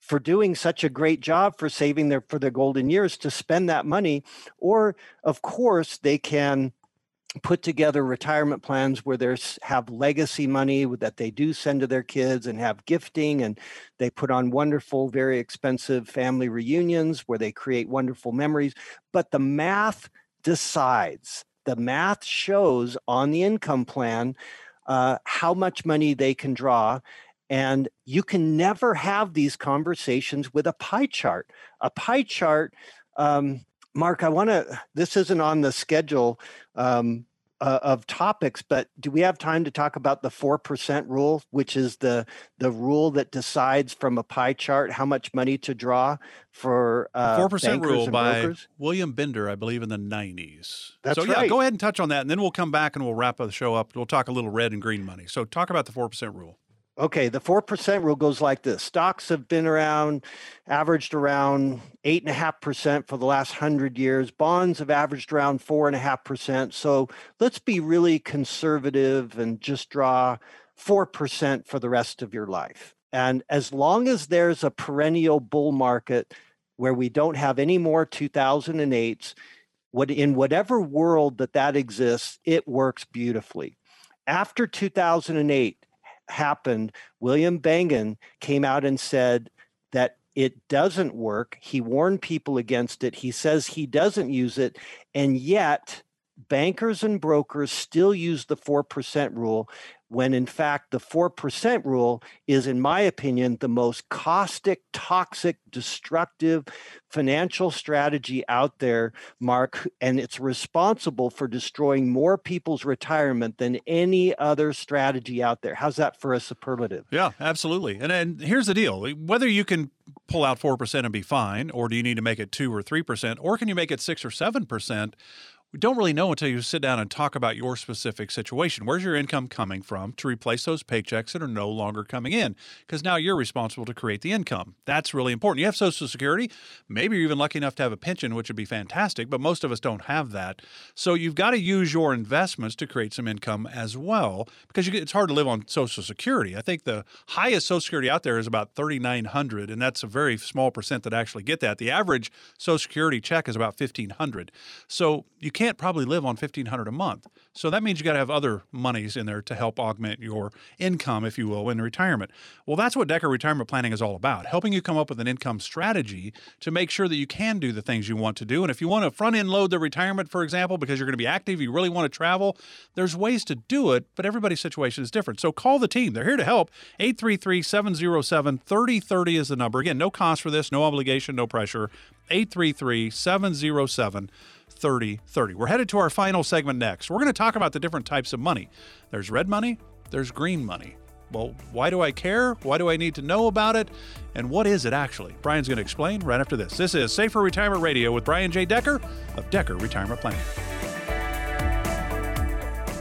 for doing such a great job for saving their for their golden years to spend that money. Or, of course, they can put together retirement plans where they have legacy money that they do send to their kids and have gifting, and they put on wonderful, very expensive family reunions where they create wonderful memories. But the math decides, the math shows on the income plan uh, how much money they can draw. And you can never have these conversations with a pie chart. A pie chart, um, Mark, I want to, this isn't on the schedule um, uh, of topics, but do we have time to talk about the four percent rule, which is the, the rule that decides from a pie chart how much money to draw for uh, bankers and brokers? The four percent rule by William Bender, I believe, in the nineties. That's right. So yeah, go ahead and touch on that, and then we'll come back and we'll wrap the show up. We'll talk a little red and green money. So talk about the four percent rule. Okay, the four percent rule goes like this. Stocks have been around, averaged around eight point five percent for the last one hundred years. Bonds have averaged around four point five percent. So let's be really conservative and just draw four percent for the rest of your life. And as long as there's a perennial bull market where we don't have any more two thousand eights, what, in whatever world that that exists, it works beautifully. After two thousand eight, happened, William Bender came out and said that it doesn't work. He warned people against it. He says he doesn't use it. And yet bankers and brokers still use the four percent rule when in fact the four percent rule is, in my opinion, the most caustic, toxic, destructive financial strategy out there, Mark, and it's responsible for destroying more people's retirement than any other strategy out there. How's that for a superlative? Yeah, absolutely. And, and here's the deal. Whether you can pull out four percent and be fine, or do you need to make it two or three percent, or can you make it six or seven percent? We don't really know until you sit down and talk about your specific situation. Where's your income coming from to replace those paychecks that are no longer coming in? Because now you're responsible to create the income. That's really important. You have Social Security. Maybe you're even lucky enough to have a pension, which would be fantastic, but most of us don't have that. So you've got to use your investments to create some income as well, because you get, it's hard to live on Social Security. I think the highest Social Security out there is about three thousand nine hundred dollars, and that's a very small percent that actually get that. The average Social Security check is about fifteen hundred dollars. So you can't probably live on fifteen hundred dollars a month. So that means you got to have other monies in there to help augment your income, if you will, in retirement. Well, that's what Decker Retirement Planning is all about, helping you come up with an income strategy to make sure that you can do the things you want to do. And if you want to front-end load the retirement, for example, because you're going to be active, you really want to travel, there's ways to do it, but everybody's situation is different. So call the team. They're here to help. eight three three, seven oh seven, three oh three oh is the number. Again, no cost for this, no obligation, no pressure. eight three three, seven oh seven, three oh three oh. thirty thirty. We're headed to our final segment next. We're going to talk about the different types of money. There's red money, there's green money. Well, why do I care? Why do I need to know about it? And what is it actually? Brian's going to explain right after this. This is Safer Retirement Radio with Brian J. Decker of Decker Retirement Planning.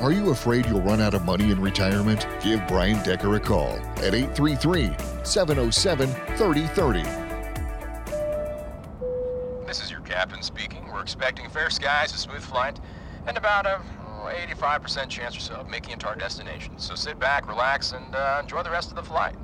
Are you afraid you'll run out of money in retirement? Give Brian Decker a call at eight three three, seven oh seven, three oh three oh. This is your captain speaking. We're expecting fair skies, a smooth flight, and about a eighty-five percent chance or so of making it to our destination. So sit back, relax, and uh, enjoy the rest of the flight.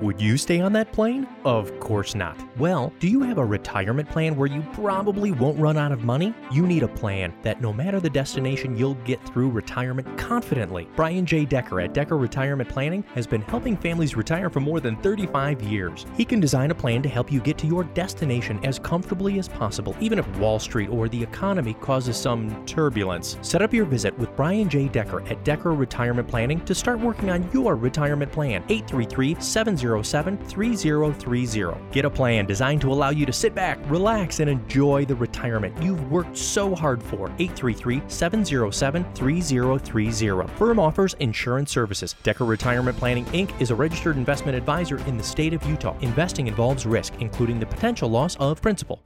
Would you stay on that plane? Of course not. Well, do you have a retirement plan where you probably won't run out of money? You need a plan that no matter the destination, you'll get through retirement confidently. Brian J. Decker at Decker Retirement Planning has been helping families retire for more than thirty-five years. He can design a plan to help you get to your destination as comfortably as possible, even if Wall Street or the economy causes some turbulence. Set up your visit with Brian J. Decker at Decker Retirement Planning to start working on your retirement plan. eight three three, seven oh seven, three oh three oh. Get a plan designed to allow you to sit back, relax, and enjoy the retirement you've worked so hard for. eight three three, seven oh seven, three oh three oh. Firm offers insurance services. Decker Retirement Planning, Incorporated is a registered investment advisor in the state of Utah. Investing involves risk, including the potential loss of principal.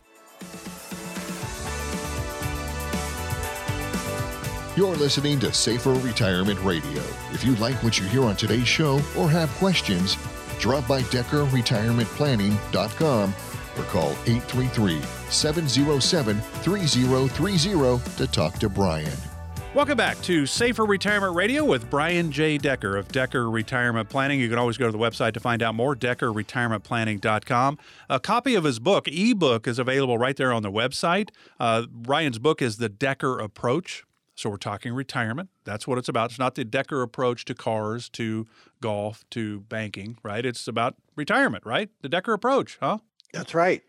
You're listening to Safer Retirement Radio. If you like what you hear on today's show or have questions, drop by Decker Retirement Planning dot com or call eight three three, seven oh seven, three oh three oh to talk to Brian. Welcome back to Safer Retirement Radio with Brian J. Decker of Decker Retirement Planning. You can always go to the website to find out more, Decker Retirement Planning dot com. A copy of his book, ebook, is available right there on the website. Uh, Brian's book is The Decker Approach. So we're talking retirement. That's what it's about. It's not the Decker approach to cars, to golf, to banking, right? It's about retirement, right? The Decker approach, huh? That's right.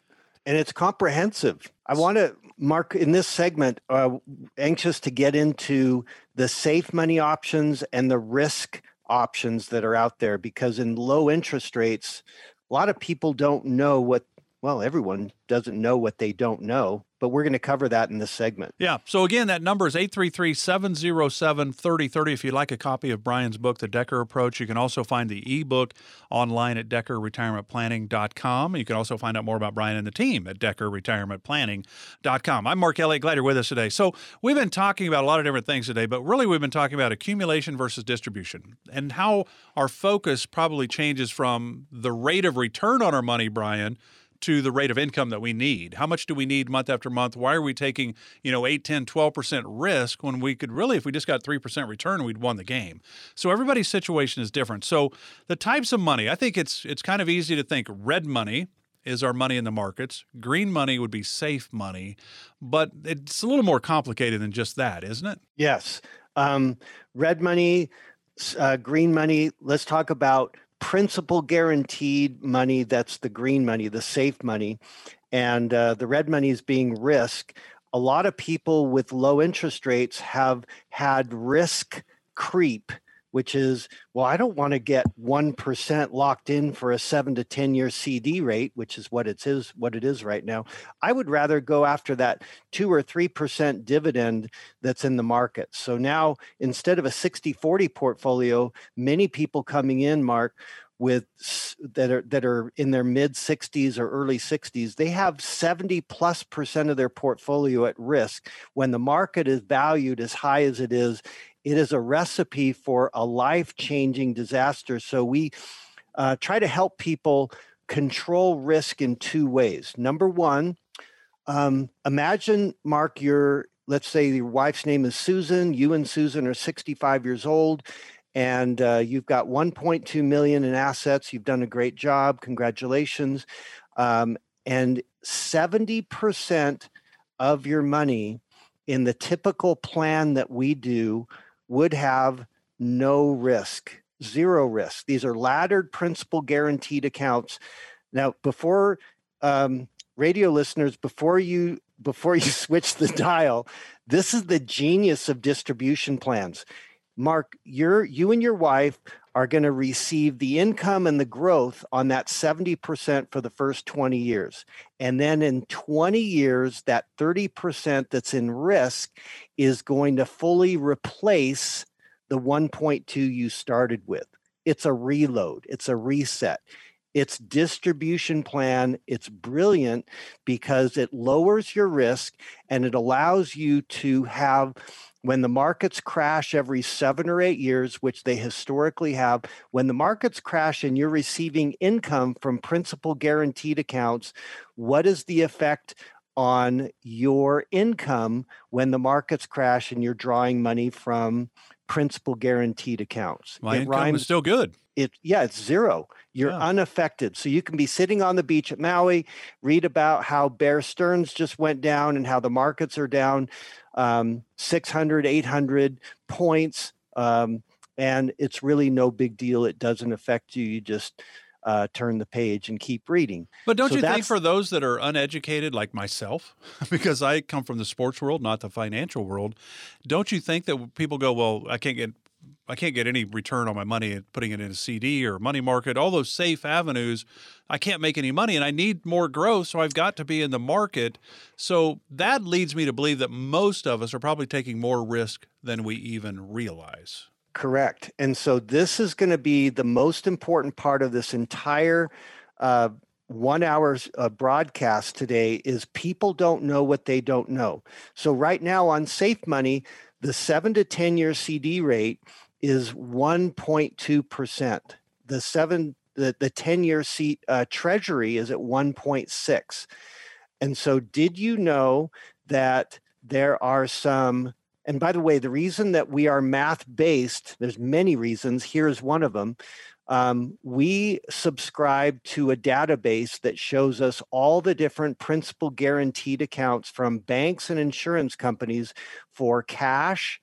And it's comprehensive. I want to, Mark, in this segment, uh, anxious to get into the safe money options and the risk options that are out there, because in low interest rates, a lot of people don't know what, well, everyone doesn't know what they don't know, but we're going to cover that in this segment. Yeah. So again, that number is eight three three, seven oh seven, three oh three oh. If you'd like a copy of Brian's book, The Decker Approach, you can also find the ebook online at decker retirement planning dot com. You can also find out more about Brian and the team at decker retirement planning dot com. I'm Mark Elliott. Glad you're with us today. So we've been talking about a lot of different things today, but really we've been talking about accumulation versus distribution and how our focus probably changes from the rate of return on our money, Brian, to the rate of income that we need. How much do we need month after month? Why are we taking, you know, eight, ten, twelve percent risk when we could really, if we just got three percent return, we'd won the game. So everybody's situation is different. So the types of money, I think it's it's kind of easy to think red money is our money in the markets. Green money would be safe money, but it's a little more complicated than just that, isn't it? Yes. Um, red money, uh, green money, let's talk about principal guaranteed money. That's the green money, the safe money, and uh, the red money is being risk. A lot of people with low interest rates have had risk creep, which is, well, I don't want to get one percent locked in for a seven to ten year C D rate, which is what it is, what it is right now. I would rather go after that two or three percent dividend that's in the market. So now instead of a sixty forty portfolio, many people coming in, Mark, with that are that are in their mid sixties or early sixties, they have seventy plus percent of their portfolio at risk. When the market is valued as high as it is, it is a recipe for a life-changing disaster. So we uh, try to help people control risk in two ways. Number one, um, imagine, Mark, your, let's say your wife's name is Susan. You and Susan are sixty-five years old, and uh, you've got one point two million dollars in assets. You've done a great job. Congratulations. Um, and seventy percent of your money in the typical plan that we do would have no risk, zero risk. These are laddered principal guaranteed accounts. Now, before um, radio listeners, before you before you switch the dial, this is the genius of distribution plans. Mark, you're, you and your wife are going to receive the income and the growth on that seventy percent for the first twenty years. And then in twenty years, that thirty percent that's in risk is going to fully replace the one point two you started with. It's a reload. It's a reset. It's distribution plan. It's brilliant because it lowers your risk and it allows you to have, when the markets crash every seven or eight years, which they historically have, when the markets crash and you're receiving income from principal guaranteed accounts, what is the effect on your income when the markets crash and you're drawing money from principal guaranteed accounts? My it income rhymes, is still good. It Yeah, it's zero. You're yeah. unaffected. So you can be sitting on the beach at Maui, read about how Bear Stearns just went down and how the markets are down um, six hundred, eight hundred points. Um, and it's really no big deal. It doesn't affect you. You just uh, turn the page and keep reading. But don't so you think for those that are uneducated like myself, because I come from the sports world, not the financial world, don't you think that people go, well, I can't get I can't get any return on my money putting it in a C D or money market, all those safe avenues, I can't make any money and I need more growth, so I've got to be in the market. So that leads me to believe that most of us are probably taking more risk than we even realize. Correct. And so this is going to be the most important part of this entire uh, one hour uh, broadcast today is people don't know what they don't know. So right now on safe money, the seven to ten year C D rate is one point two percent. The seven, the, the ten year C, uh, treasury is at one point six. And so did you know that there are some And by the way, the reason that we are math-based, there's many reasons. Here's one of them. Um, we subscribe to a database that shows us all the different principal guaranteed accounts from banks and insurance companies for cash,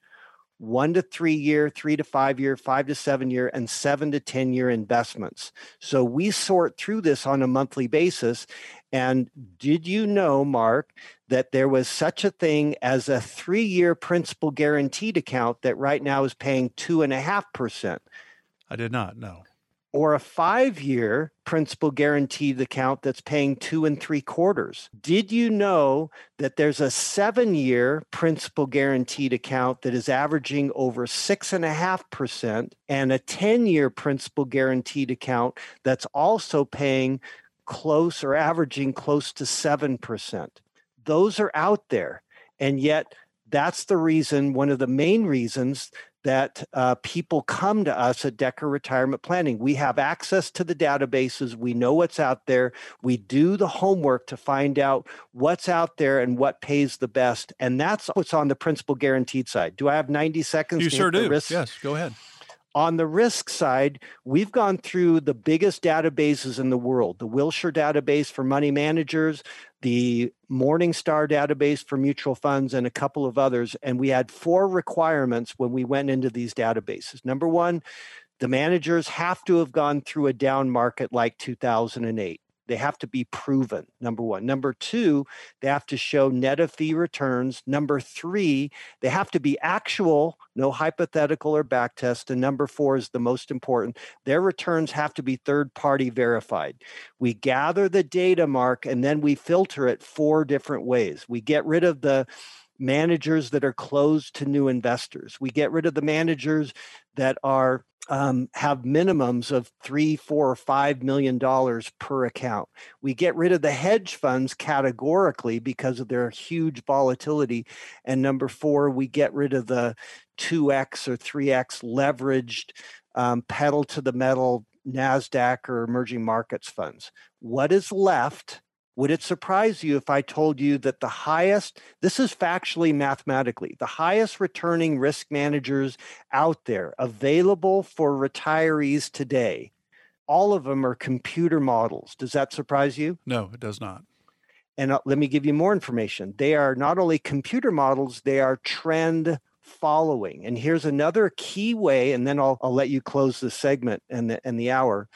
one to three year, three to five year, five to seven year, and seven to ten year investments. So we sort through this on a monthly basis. And did you know, Mark, that there was such a thing as a three year principal guaranteed account that right now is paying two and a half percent? I did not know. Or a five-year principal guaranteed account that's paying two and three quarters. Did you know that there's a seven-year principal guaranteed account that is averaging over six and a half percent, and a ten-year principal guaranteed account that's also paying close or averaging close to seven percent? Those are out there, and yet that's the reason. One of the main reasons that uh, people come to us at Decker Retirement Planning. We have access to the databases. We know what's out there. We do the homework to find out what's out there and what pays the best. And that's what's on the principal guaranteed side. Do I have ninety seconds? You sure do. Yes, go ahead. On the risk side, we've gone through the biggest databases in the world, the Wilshire database for money managers, the Morningstar database for mutual funds, and a couple of others. And we had four requirements when we went into these databases. Number one, the managers have to have gone through a down market like two thousand eight. They have to be proven, number one. Number two, they have to show net of fee returns. Number three, they have to be actual, no hypothetical or back test. And number four is the most important. Their returns have to be third-party verified. We gather the data, Mark, and then we filter it four different ways. We get rid of the managers that are closed to new investors. We get rid of the managers that are Um, have minimums of three, four, or five million dollars per account. We get rid of the hedge funds categorically because of their huge volatility. And number four, we get rid of the two X or three X leveraged um, pedal to the metal NASDAQ or emerging markets funds. What is left? Would it surprise you if I told you that the highest, this is factually, mathematically, the highest returning risk managers out there available for retirees today, all of them are computer models. Does that surprise you? No, it does not. And uh, let me give you more information. They are not only computer models, they are trend following. And here's another key way, and then I'll, I'll let you close the segment and the, and the hour.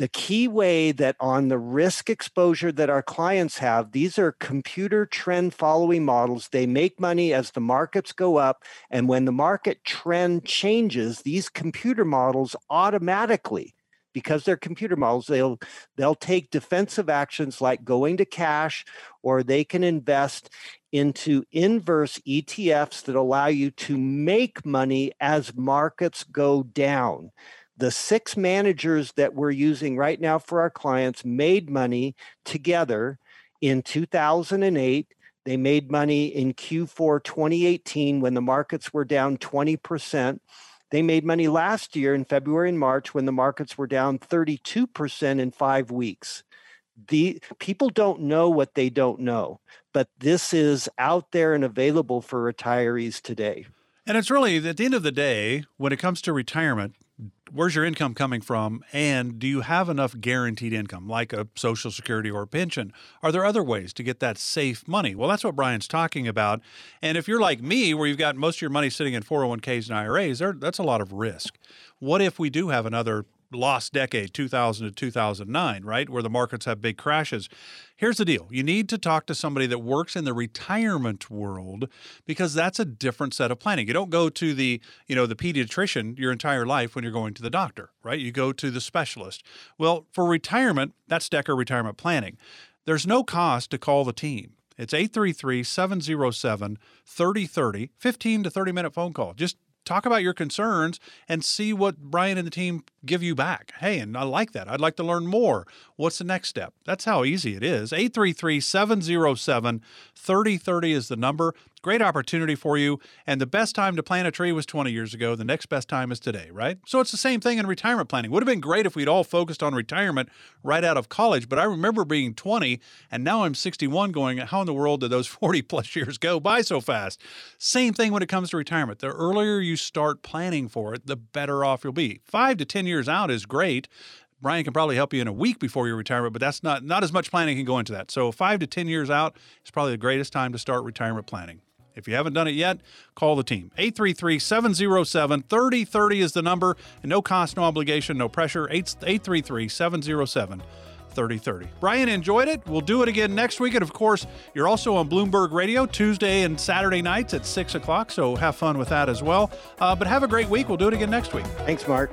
The key way that on the risk exposure that our clients have, these are computer trend following models. They make money as the markets go up. And when the market trend changes, these computer models automatically, because they're computer models, they'll they'll take defensive actions like going to cash, or they can invest into inverse E T Fs that allow you to make money as markets go down. The six managers that we're using right now for our clients made money together in two thousand eight. They made money in Q four twenty eighteen when the markets were down twenty percent. They made money last year in February and March when the markets were down thirty-two percent in five weeks. The people don't know what they don't know, but this is out there and available for retirees today. And it's really, at the end of the day, when it comes to retirement, where's your income coming from, and do you have enough guaranteed income, like a Social Security or a pension? Are there other ways to get that safe money? Well, that's what Brian's talking about. And if you're like me, where you've got most of your money sitting in four oh one k's and I R As, there, that's a lot of risk. What if we do have another lost decade, two thousand to two thousand nine, right, where the markets have big crashes? Here's the deal. You need to talk to somebody that works in the retirement world, because that's a different set of planning. You don't go to the, you know, the pediatrician your entire life when you're going to the doctor, right? You go to the specialist. Well, for retirement, that's Decker Retirement Planning. There's no cost to call the team. It's eight three three, seven oh seven, three oh three oh, fifteen to thirty minute phone call. Just talk about your concerns and see what Brian and the team give you back. Hey, and I like that. I'd like to learn more. What's the next step? That's how easy it is. eight three three, seven oh seven, three oh three oh is the number. Great opportunity for you. And the best time to plant a tree was twenty years ago. The next best time is today, right? So it's the same thing in retirement planning. Would have been great if we'd all focused on retirement right out of college. But I remember being twenty and now I'm sixty-one going, how in the world did those forty plus years go by so fast? Same thing when it comes to retirement. The earlier you start planning for it, the better off you'll be. five to ten years out is great. Brian can probably help you in a week before your retirement, but that's not, not as much planning can go into that. So five to ten years out is probably the greatest time to start retirement planning. If you haven't done it yet, call the team. eight three three, seven oh seven, three oh three oh is the number. And no cost, no obligation, no pressure. eight three three, seven oh seven, three oh three oh. Brian, enjoyed it. We'll do it again next week. And, of course, you're also on Bloomberg Radio Tuesday and Saturday nights at six o'clock. So have fun with that as well. Uh, but have a great week. We'll do it again next week. Thanks, Mark.